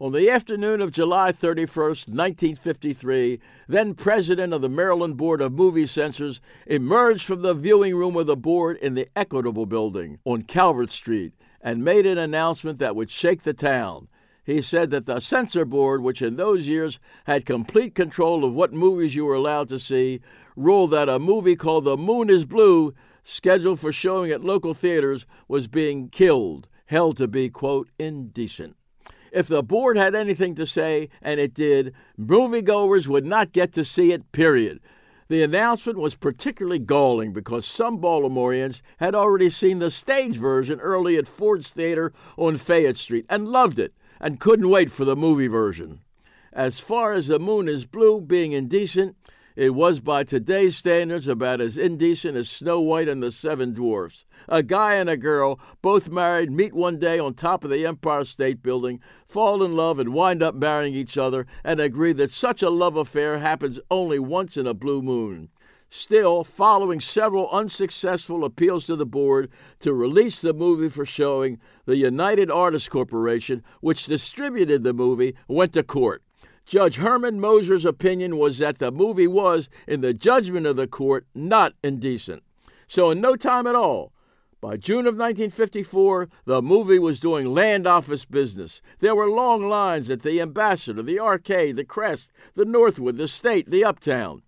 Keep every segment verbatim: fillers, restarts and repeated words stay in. On the afternoon of July thirty-first, nineteen fifty-three, then-president of the Maryland Board of Movie Censors emerged from the viewing room of the board in the Equitable Building on Calvert Street and made an announcement that would shake the town. He said that the censor board, which in those years had complete control of what movies you were allowed to see, ruled that a movie called The Moon is Blue, scheduled for showing at local theaters, was being killed, held to be, quote, indecent. If the board had anything to say, and it did, moviegoers would not get to see it, period. The announcement was particularly galling because some Baltimoreans had already seen the stage version early at Ford's Theater on Fayette Street and loved it and couldn't wait for the movie version. As far as The Moon is Blue being indecent, it was by today's standards about as indecent as Snow White and the Seven Dwarfs. A guy and a girl, both married, meet one day on top of the Empire State Building, fall in love and wind up marrying each other, and agree that such a love affair happens only once in a blue moon. Still, following several unsuccessful appeals to the board to release the movie for showing, the United Artists Corporation, which distributed the movie, went to court. Judge Herman Moser's opinion was that the movie was, in the judgment of the court, not indecent. So in no time at all, by June of nineteen fifty-four, the movie was doing land office business. There were long lines at the Ambassador, the Arcade, the Crest, the Northwood, the State, the Uptown.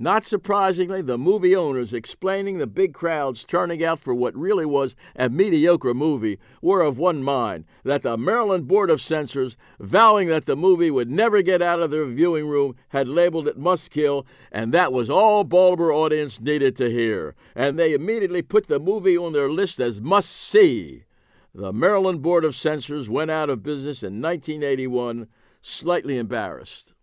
Not surprisingly, the movie owners explaining the big crowds turning out for what really was a mediocre movie were of one mind that the Maryland Board of Censors, vowing that the movie would never get out of their viewing room, had labeled it must kill, and that was all Baltimore audience needed to hear. And they immediately put the movie on their list as must see. The Maryland Board of Censors went out of business in nineteen eighty-one, slightly embarrassed.